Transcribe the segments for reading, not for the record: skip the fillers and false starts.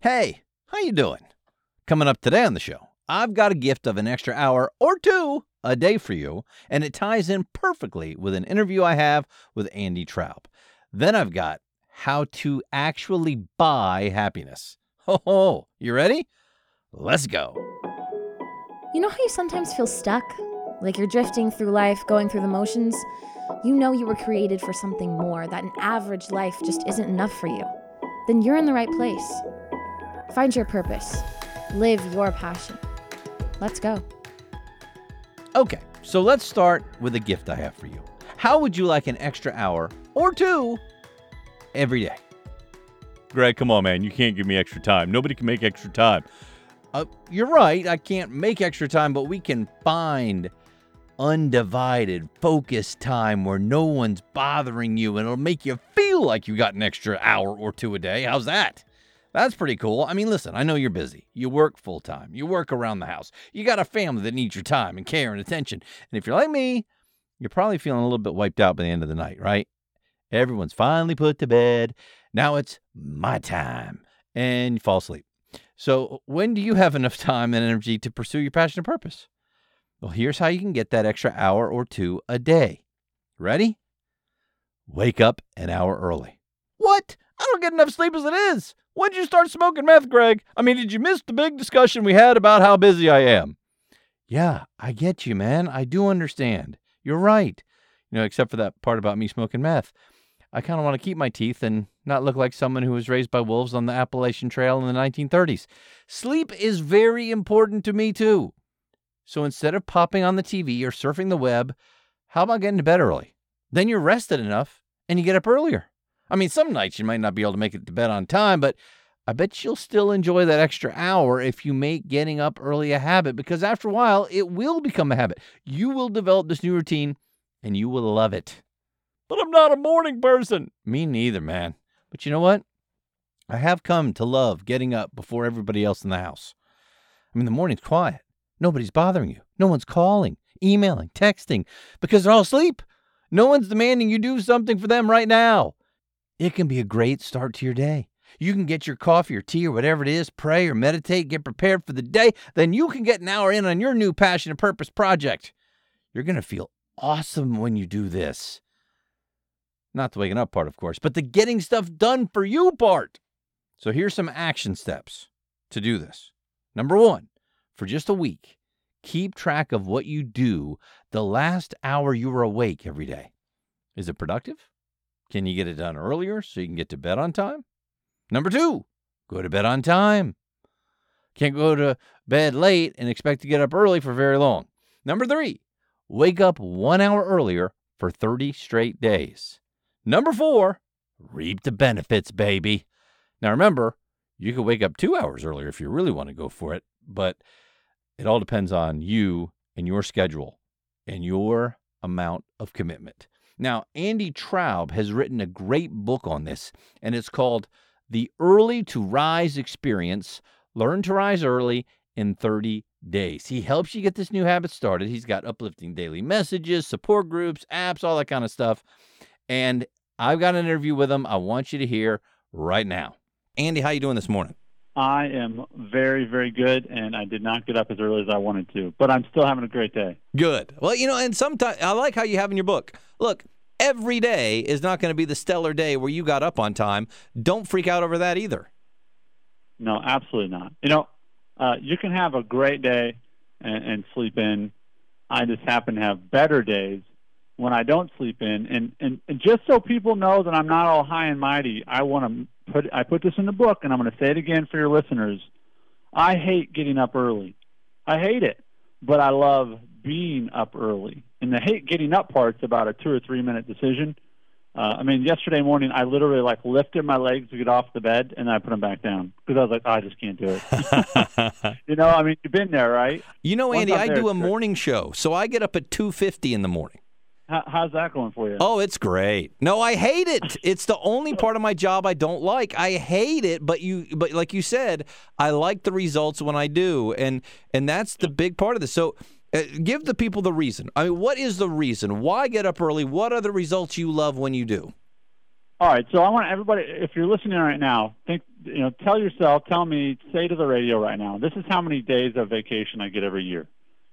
Hey, how you doing? Coming up today on the show, I've got a gift of an extra hour or two a day for you, and it ties in perfectly with an interview I have with Andy Traub. Then I've got how to actually buy happiness. Oh, you ready? Let's go. You know how you sometimes feel stuck? Like you're drifting through life, going through the motions? You know you were created for something more, that an average life just isn't enough for you. Then you're in the right place. Find your purpose. Live your passion. Let's go. Okay, so let's start with a gift I have for you. How would you like an extra hour or two every day? Greg, come on, man. You can't give me extra time. Nobody can make extra time. You're right. I can't make extra time, but we can find undivided, focused time where no one's bothering you, and it'll make you feel like you got an extra hour or two a day. How's that? That's pretty cool. I mean, listen, I know you're busy. You work full time. You work around the house. You got a family that needs your time and care and attention. And if you're like me, you're probably feeling a little bit wiped out by the end of the night, right? Everyone's finally put to bed. Now it's my time. And you fall asleep. So when do you have enough time and energy to pursue your passion and purpose? Well, here's how you can get that extra hour or two a day. Ready? Wake up an hour early. What? I don't get enough sleep as it is. When did you start smoking meth, Greg? I mean, did you miss the big discussion we had about how busy I am? Yeah, I get you, man. I do understand. You're right. You know, except for that part about me smoking meth. I kind of want to keep my teeth and not look like someone who was raised by wolves on the Appalachian Trail in the 1930s. Sleep is very important to me, too. So instead of popping on the TV or surfing the web, how about getting to bed early? Then you're rested enough and you get up earlier. I mean, some nights you might not be able to make it to bed on time, but I bet you'll still enjoy that extra hour if you make getting up early a habit, because after a while, it will become a habit. You will develop this new routine and you will love it. But I'm not a morning person. Me neither, man. But you know what? I have come to love getting up before everybody else in the house. I mean, the morning's quiet. Nobody's bothering you. No one's calling, emailing, texting, because they're all asleep. No one's demanding you do something for them right now. It can be a great start to your day. You can get your coffee or tea or whatever it is, pray or meditate, get prepared for the day. Then you can get an hour in on your new passion and purpose project. You're going to feel awesome when you do this. Not the waking up part, of course, but the getting stuff done for you part. So here's some action steps to do this. Number one, for just a week, keep track of what you do the last hour you were awake every day. Is it productive? Can you get it done earlier so you can get to bed on time? Number two, go to bed on time. Can't go to bed late and expect to get up early for very long. Number three, wake up 1 hour earlier for 30 straight days. Number four, reap the benefits, baby. Now remember, you could wake up 2 hours earlier if you really want to go for it, but it all depends on you and your schedule and your amount of commitment. Now, Andy Traub has written a great book on this, and it's called The Early to Rise Experience, Learn to Rise Early in 30 Days. He helps you get this new habit started. He's got uplifting daily messages, support groups, apps, all that kind of stuff. And I've got an interview with him I want you to hear right now. Andy, how you doing this morning? I am very, very good, and I did not get up as early as I wanted to, but I'm still having a great day. Good. Well, you know, and sometimes I like how you have in your book. Look, every day is not going to be the stellar day where you got up on time. Don't freak out over that either. No, absolutely not. You know, you can have a great day and sleep in. I just happen to have better days when I don't sleep in. And just so people know that I'm not all high and mighty, I put this in the book, and I'm going to say it again for your listeners. I hate getting up early. I hate it, but I love being up early. And the hate getting up part's about a 2 or 3 minute decision. I mean, yesterday morning, I literally lifted my legs to get off the bed, and I put them back down because I was like, oh, I just can't do it. You know, I mean, you've been there, right? You know, Andy, I do a morning show, so I get up at 2:50 in the morning. How's that going for you? Oh, it's great. No, I hate it. It's the only part of my job I don't like. I hate it, but like you said, I like the results when I do, and that's the big part of this. So give the people the reason. I mean, what is the reason? Why get up early? What are the results you love when you do? All right, so I want everybody, if you're listening right now, think, you know, tell yourself, tell me, say to the radio right now, this is how many days of vacation I get every year.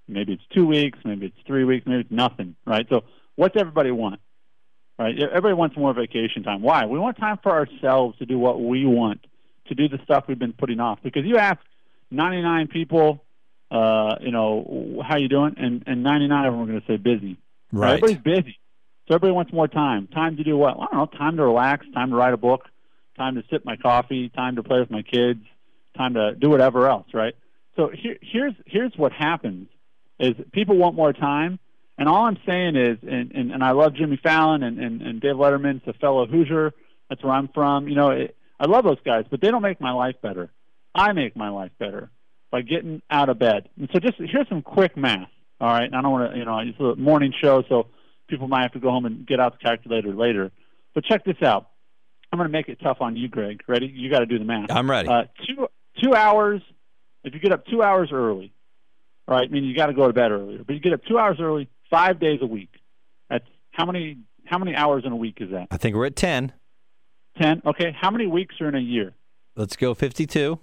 Maybe it's 2 weeks, maybe it's 3 weeks, maybe it's nothing, right? So what's everybody want, right? Everybody wants more vacation time. Why? We want time for ourselves to do what we want, to do the stuff we've been putting off. Because you ask 99 people, you know, how you doing? And 99 of them are going to say busy. Right. Everybody's busy. So everybody wants more time. Time to do what? I don't know, time to relax, time to write a book, time to sip my coffee, time to play with my kids, time to do whatever else, right? So here's what happens is people want more time, and all I'm saying is, and I love Jimmy Fallon and Dave Letterman's a fellow Hoosier. That's where I'm from. You know, I love those guys, but they don't make my life better. I make my life better by getting out of bed. And so just here's some quick math, all right? And I don't want to, you know, it's a morning show, so people might have to go home and get out the calculator later. But check this out. I'm going to make it tough on you, Greg. Ready? You got to do the math. I'm ready. 2 hours, if you get up 2 hours early, all right, I mean, you got to go to bed earlier, but you get up 2 hours early, 5 days a week. That's how many hours in a week is that? I think we're at 10. 10? Okay. How many weeks are in a year? Let's go 52.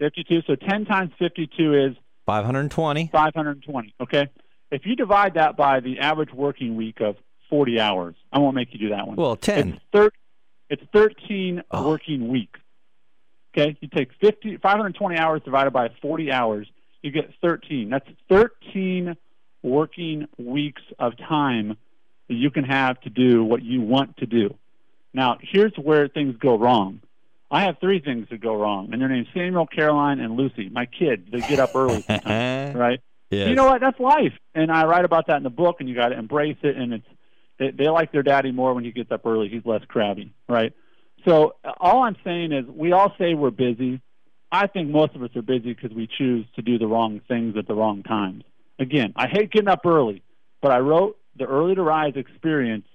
52. So 10 times 52 is? 520. 520. Okay. If you divide that by the average working week of 40 hours, I won't make you do that one. Well, 10. It's 13 working weeks. Okay? You take 520 hours divided by 40 hours, you get 13. That's 13 working weeks of time that you can have to do what you want to do. Now, here's where things go wrong. I have three things that go wrong, and their names Samuel, Caroline, and Lucy. My kids, they get up early sometimes, right? Yes. You know what? That's life. And I write about that in the book, and you got to embrace it. And it's they like their daddy more when he gets up early. He's less crabby, right? So all I'm saying is we all say we're busy. I think most of us are busy because we choose to do the wrong things at the wrong times. Again, I hate getting up early, but I wrote The Early to Rise Experience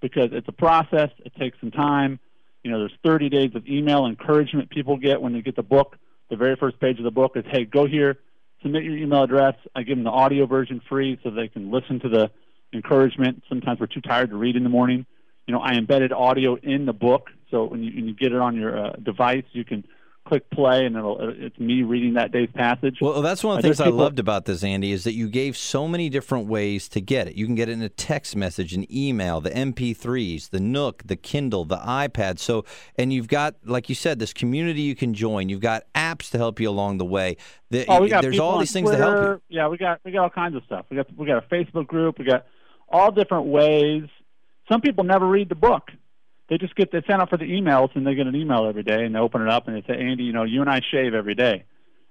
because it's a process. It takes some time. You know, there's 30 days of email encouragement people get when they get the book. The very first page of the book is, hey, go here. Submit your email address. I give them the audio version free so they can listen to the encouragement. Sometimes we're too tired to read in the morning. You know, I embedded audio in the book, so when you get it on your device, you can click play, and it's me reading that day's passage. Well, that's one of the things I loved about this, Andy, is that you gave so many different ways to get it. You can get it in a text message, an email, the MP3s, the Nook, the Kindle, the iPad. So, and you've got, like you said, this community you can join. You've got apps to help you along the way. There's all these things to help you. Yeah, we got all kinds of stuff. We got a Facebook group. We got all different ways. Some people never read the book. They sign up for the emails, and they get an email every day, and they open it up, and they say, Andy, you know, you and I shave every day.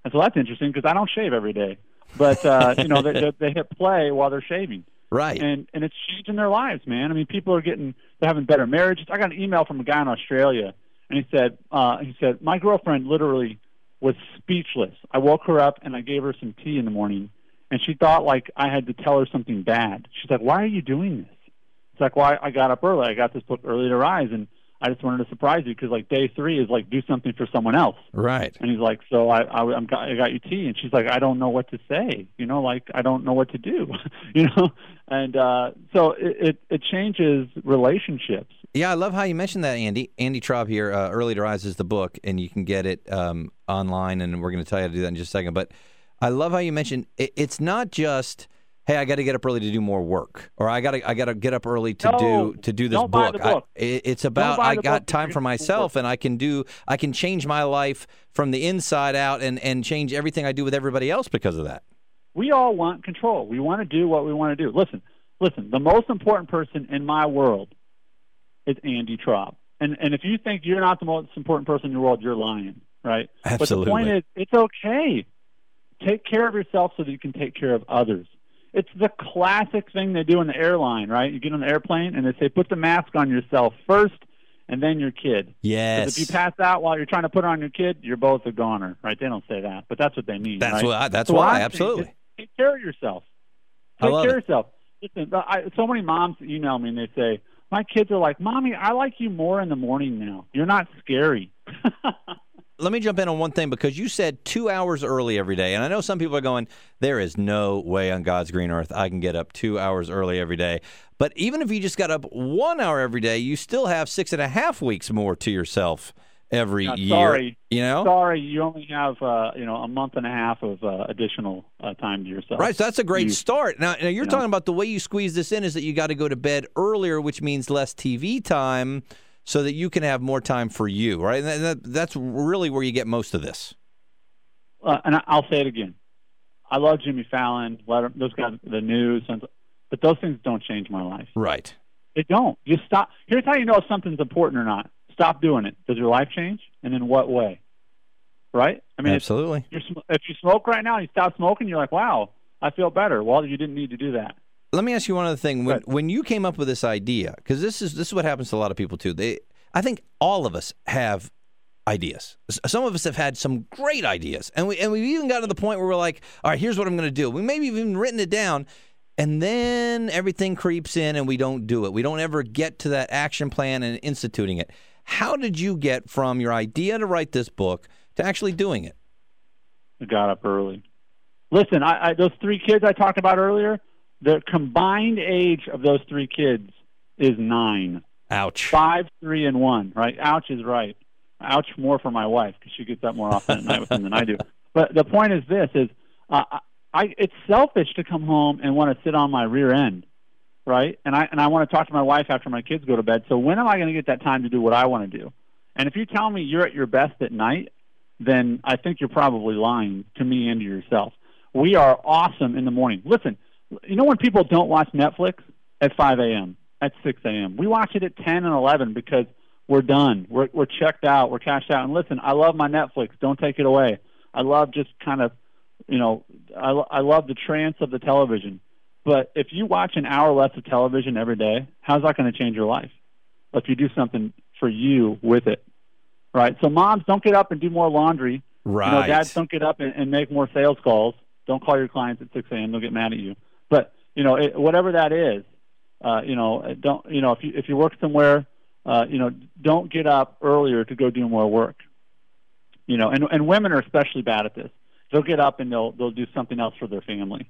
And so that's interesting because I don't shave every day. But, you know, they hit play while they're shaving. Right. And it's changing their lives, man. I mean, people are they're having better marriages. I got an email from a guy in Australia, and he said, my girlfriend literally was speechless. I woke her up, and I gave her some tea in the morning, and she thought, like, I had to tell her something bad. She's like, why are you doing this? It's like, well, I got up early. I got this book Early to Rise, and I just wanted to surprise you because, like, day three is, like, do something for someone else. Right. And he's like, so I got you tea. And she's like, I don't know what to say. You know, like, I don't know what to do, you know. And so it changes relationships. Yeah, I love how you mentioned that, Andy. Andy Traub here, Early to Rise is the book, and you can get it online, and we're going to tell you how to do that in just a second. But I love how you mentioned it's not just – hey, I got to get up early to do more work, or I got to get up early to do this book. Buy the book. It's about I got time for myself, and I can change my life from the inside out, and change everything I do with everybody else because of that. We all want control. We want to do what we want to do. Listen. The most important person in my world is Andy Traub, and if you think you're not the most important person in your world, you're lying, right? Absolutely. But the point is, it's okay. Take care of yourself so that you can take care of others. It's the classic thing they do in the airline, right? You get on the airplane, and they say, put the mask on yourself first and then your kid. Yes. If you pass out while you're trying to put it on your kid, you're both a goner, right? They don't say that, but that's what they mean. That's why, absolutely. Take care of yourself. Take care of yourself. Listen, so many moms email me, and they say, my kids are like, Mommy, I like you more in the morning now. You're not scary. let me jump in on one thing, because you said 2 hours early every day. And I know some people are going, there is no way on God's green earth I can get up 2 hours early every day. But even if you just got up 1 hour every day, you still have 6.5 weeks more to yourself every year. You only have a month and a half of additional time to yourself. Right, so that's a great start. Now you're talking about the way you squeeze this in is that you got to go to bed earlier, which means less TV time, so that you can have more time for you, right? And that's really where you get most of this. And I'll say it again. I love Jimmy Fallon, those guys, the news, but those things don't change my life. Right. They don't. You stop. Here's how you know if something's important or not. Stop doing it. Does your life change? And in what way? Right? I mean, absolutely. If you smoke right now and you stop smoking, you're like, wow, I feel better. Well, you didn't need to do that. Let me ask you one other thing. When you came up with this idea, because this is what happens to a lot of people too. I think all of us have ideas. Some of us have had some great ideas, and we've even gotten to the point where we're like, all right, here's what I'm going to do. We maybe even written it down. And then everything creeps in and we don't do it. We don't ever get to that action plan and instituting it. How did you get from your idea to write this book to actually doing it? I got up early. Listen, those three kids I talked about earlier, the combined age of those three kids is 9. Ouch. 5, 3, and 1, right? Ouch is right. Ouch more for my wife because she gets up more often at night with him than I do. But the point is this is it's selfish to come home and want to sit on my rear end, right? And I want to talk to my wife after my kids go to bed. So when am I going to get that time to do what I want to do? And if you tell me you're at your best at night, then I think you're probably lying to me and to yourself. We are awesome in the morning. Listen, you know when people don't watch Netflix? At 5 a.m., at 6 a.m. We watch it at 10 and 11 because we're done. We're checked out. We're cashed out. And listen, I love my Netflix. Don't take it away. I love just kind of, I love the trance of the television. But if you watch an hour less of television every day, how's that going to change your life? If you do something for you with it, right? So moms, don't get up and do more laundry. Right. Dads, don't get up and make more sales calls. Don't call your clients at 6 a.m. They'll get mad at you. But, whatever that is, don't, if you work somewhere, don't get up earlier to go do more work. And women are especially bad at this. They'll get up and they'll do something else for their family.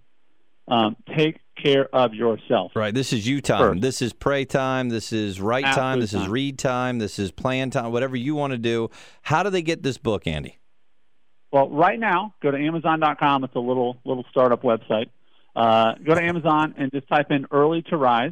Take care of yourself. Right. This is you time. First. This is pray time. This is write time. This is read time. This is plan time. Whatever you want to do. How do they get this book, Andy? Well, right now, go to Amazon.com. It's a little startup website. Go to Amazon and just type in Early to Rise.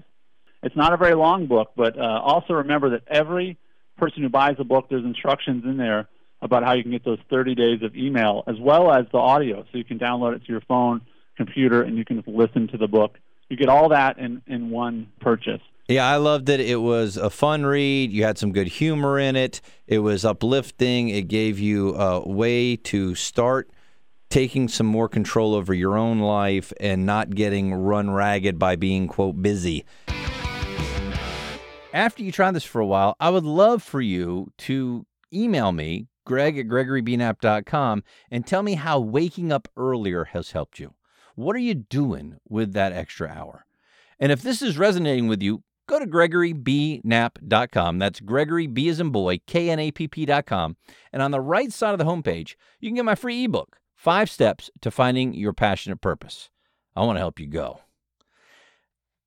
It's not a very long book, but also remember that every person who buys the book, there's instructions in there about how you can get those 30 days of email, as well as the audio. So you can download it to your phone, computer, and you can just listen to the book. You get all that in one purchase. Yeah, I loved it. It was a fun read. You had some good humor in it. It was uplifting. It gave you a way to start taking some more control over your own life and not getting run ragged by being, quote, busy. After you try this for a while, I would love for you to email me, greg@gregorybknapp.com, and tell me how waking up earlier has helped you. What are you doing with that extra hour? And if this is resonating with you, go to GregoryBKnapp.com. That's Gregory B as in boy, KNAPP.com. And on the right side of the homepage, you can get my free ebook, 5 Steps to Finding Your Passionate Purpose. I want to help you go.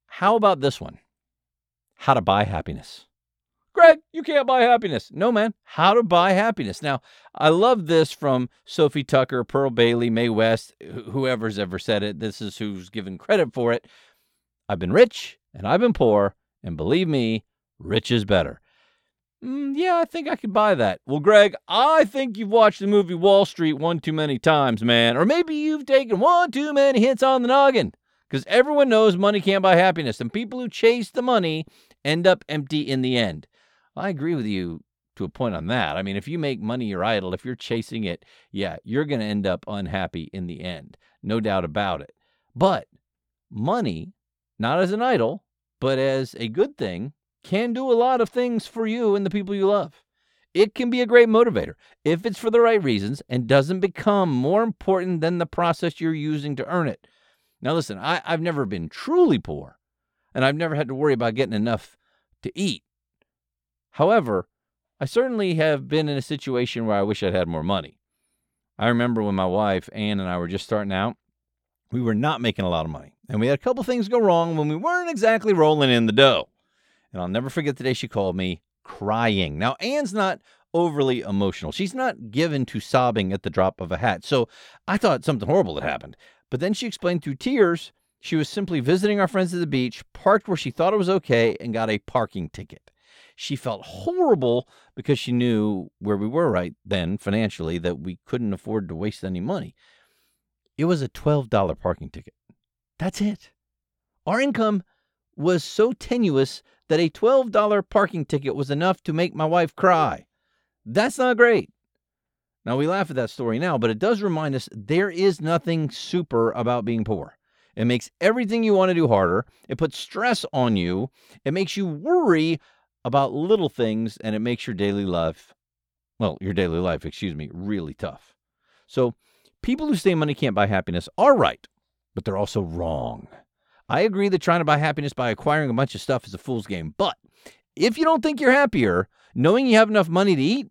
How about this one? How to buy happiness. Greg, you can't buy happiness. No, man. How to buy happiness. Now, I love this from Sophie Tucker, Pearl Bailey, Mae West, whoever's ever said it. This is who's given credit for it. I've been rich and I've been poor, and believe me, rich is better. Yeah, I think I could buy that. Well, Greg, I think you've watched the movie Wall Street one too many times, man. Or maybe you've taken one too many hits on the noggin, because everyone knows money can't buy happiness, and people who chase the money end up empty in the end. I agree with you to a point on that. I mean, if you make money your idol, if you're chasing it, yeah, you're going to end up unhappy in the end. No doubt about it. But money, not as an idol, but as a good thing, can do a lot of things for you and the people you love. It can be a great motivator if it's for the right reasons and doesn't become more important than the process you're using to earn it. Now, listen, I've never been truly poor, and I've never had to worry about getting enough to eat. However, I certainly have been in a situation where I wish I'd had more money. I remember when my wife, Ann, and I were just starting out, we were not making a lot of money. And we had a couple things go wrong when we weren't exactly rolling in the dough. And I'll never forget the day she called me crying. Now, Ann's not overly emotional. She's not given to sobbing at the drop of a hat. So I thought something horrible had happened. But then she explained through tears, she was simply visiting our friends at the beach, parked where she thought it was okay, and got a parking ticket. She felt horrible because she knew where we were right then financially, that we couldn't afford to waste any money. It was a $12 parking ticket. That's it. Our income was so tenuous that a $12 parking ticket was enough to make my wife cry. That's not great. Now, we laugh at that story now, but it does remind us there is nothing super about being poor. It makes everything you want to do harder. It puts stress on you. It makes you worry about little things, and it makes your daily life, really tough. So people who say money can't buy happiness are right, but they're also wrong. I agree that trying to buy happiness by acquiring a bunch of stuff is a fool's game, but if you don't think you're happier knowing you have enough money to eat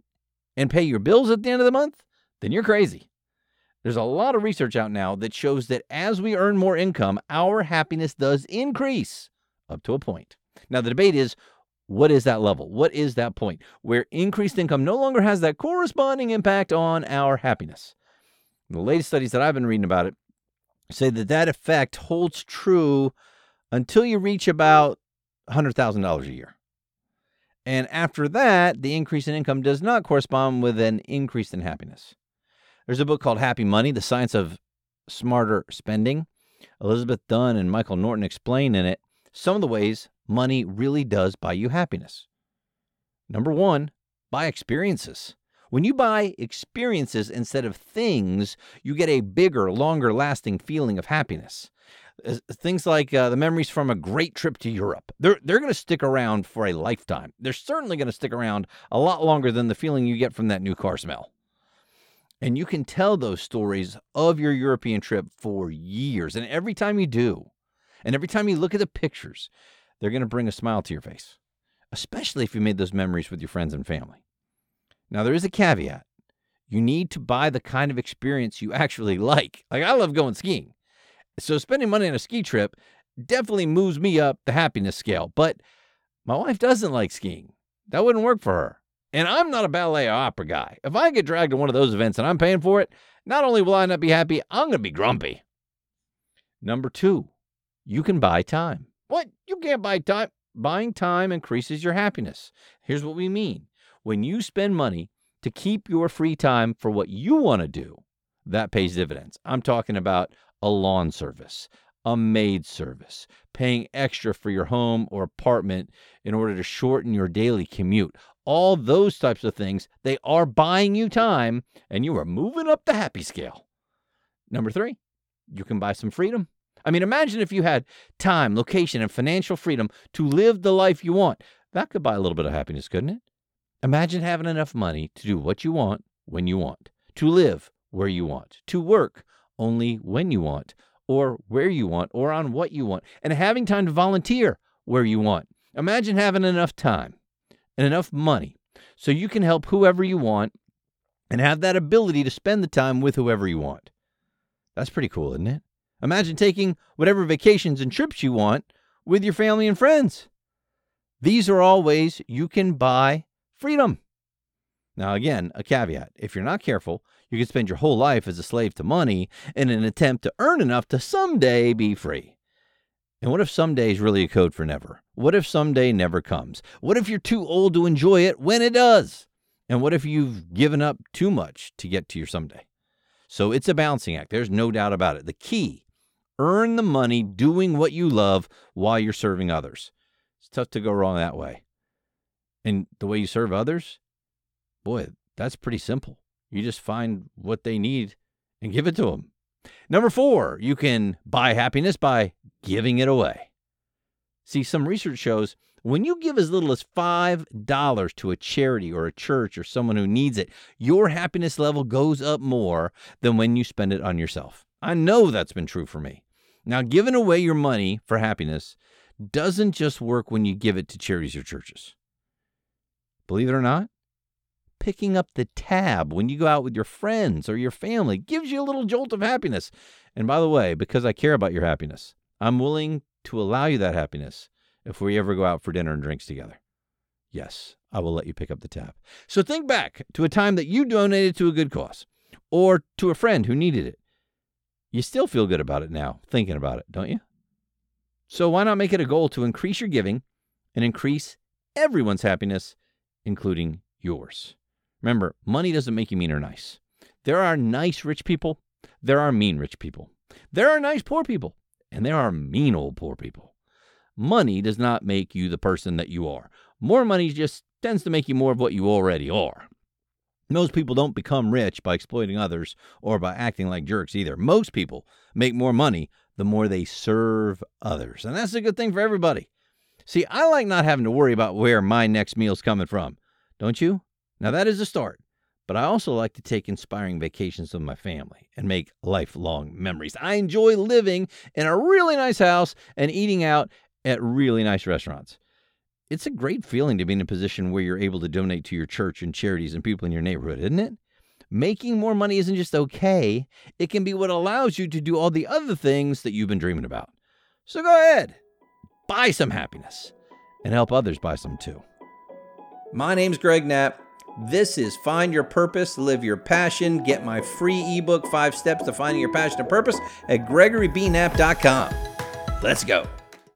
and pay your bills at the end of the month, then you're crazy. There's a lot of research out now that shows that as we earn more income, our happiness does increase up to a point. Now, the debate is, what is that level? What is that point where increased income no longer has that corresponding impact on our happiness? The latest studies that I've been reading about it say that that effect holds true until you reach about $100,000 a year. And after that, the increase in income does not correspond with an increase in happiness. There's a book called Happy Money, The Science of Smarter Spending. Elizabeth Dunn and Michael Norton explain in it some of the ways money really does buy you happiness. Number one, buy experiences. When you buy experiences instead of things, you get a bigger, longer-lasting feeling of happiness. Things like the memories from a great trip to Europe. They're going to stick around for a lifetime. They're certainly going to stick around a lot longer than the feeling you get from that new car smell. And you can tell those stories of your European trip for years. And every time you do, and every time you look at the pictures, they're going to bring a smile to your face, especially if you made those memories with your friends and family. Now, there is a caveat. You need to buy the kind of experience you actually like. Like, I love going skiing. So spending money on a ski trip definitely moves me up the happiness scale. But my wife doesn't like skiing. That wouldn't work for her. And I'm not a ballet or opera guy. If I get dragged to one of those events and I'm paying for it, not only will I not be happy, I'm going to be grumpy. Number two, you can buy time. What? You can't buy time? Buying time increases your happiness. Here's what we mean. When you spend money to keep your free time for what you want to do, that pays dividends. I'm talking about a lawn service, a maid service, paying extra for your home or apartment in order to shorten your daily commute. All those types of things, they are buying you time, and you are moving up the happy scale. Number three, you can buy some freedom. I mean, imagine if you had time, location, and financial freedom to live the life you want. That could buy a little bit of happiness, couldn't it? Imagine having enough money to do what you want, when you want, to live where you want, to work only when you want, or where you want, or on what you want, and having time to volunteer where you want. Imagine having enough time and enough money so you can help whoever you want and have that ability to spend the time with whoever you want. That's pretty cool, isn't it? Imagine taking whatever vacations and trips you want with your family and friends. These are all ways you can buy freedom. Now, again, a caveat. If you're not careful, you can spend your whole life as a slave to money in an attempt to earn enough to someday be free. And what if someday is really a code for never? What if someday never comes? What if you're too old to enjoy it when it does? And what if you've given up too much to get to your someday? So it's a balancing act. There's no doubt about it. The key, earn the money doing what you love while you're serving others. It's tough to go wrong that way. And the way you serve others, boy, that's pretty simple. You just find what they need and give it to them. Number four, you can buy happiness by giving it away. See, some research shows when you give as little as $5 to a charity or a church or someone who needs it, your happiness level goes up more than when you spend it on yourself. I know that's been true for me. Now, giving away your money for happiness doesn't just work when you give it to charities or churches. Believe it or not, picking up the tab when you go out with your friends or your family gives you a little jolt of happiness. And by the way, because I care about your happiness, I'm willing to allow you that happiness if we ever go out for dinner and drinks together. Yes, I will let you pick up the tab. So think back to a time that you donated to a good cause or to a friend who needed it. You still feel good about it now, thinking about it, don't you? So why not make it a goal to increase your giving and increase everyone's happiness, including yours? Remember, money doesn't make you mean or nice. There are nice rich people. There are mean rich people. There are nice poor people. And there are mean old poor people. Money does not make you the person that you are. More money just tends to make you more of what you already are. Most people don't become rich by exploiting others or by acting like jerks either. Most people make more money the more they serve others. And that's a good thing for everybody. See, I like not having to worry about where my next meal's coming from. Don't you? Now that is a start. But I also like to take inspiring vacations with my family and make lifelong memories. I enjoy living in a really nice house and eating out at really nice restaurants. It's a great feeling to be in a position where you're able to donate to your church and charities and people in your neighborhood, isn't it? Making more money isn't just okay. It can be what allows you to do all the other things that you've been dreaming about. So go ahead, buy some happiness and help others buy some too. My name's Greg Knapp. This is Find Your Purpose, Live Your Passion. Get my free ebook, 5 Steps to Finding Your Passion and Purpose at GregoryBKnapp.com. Let's go.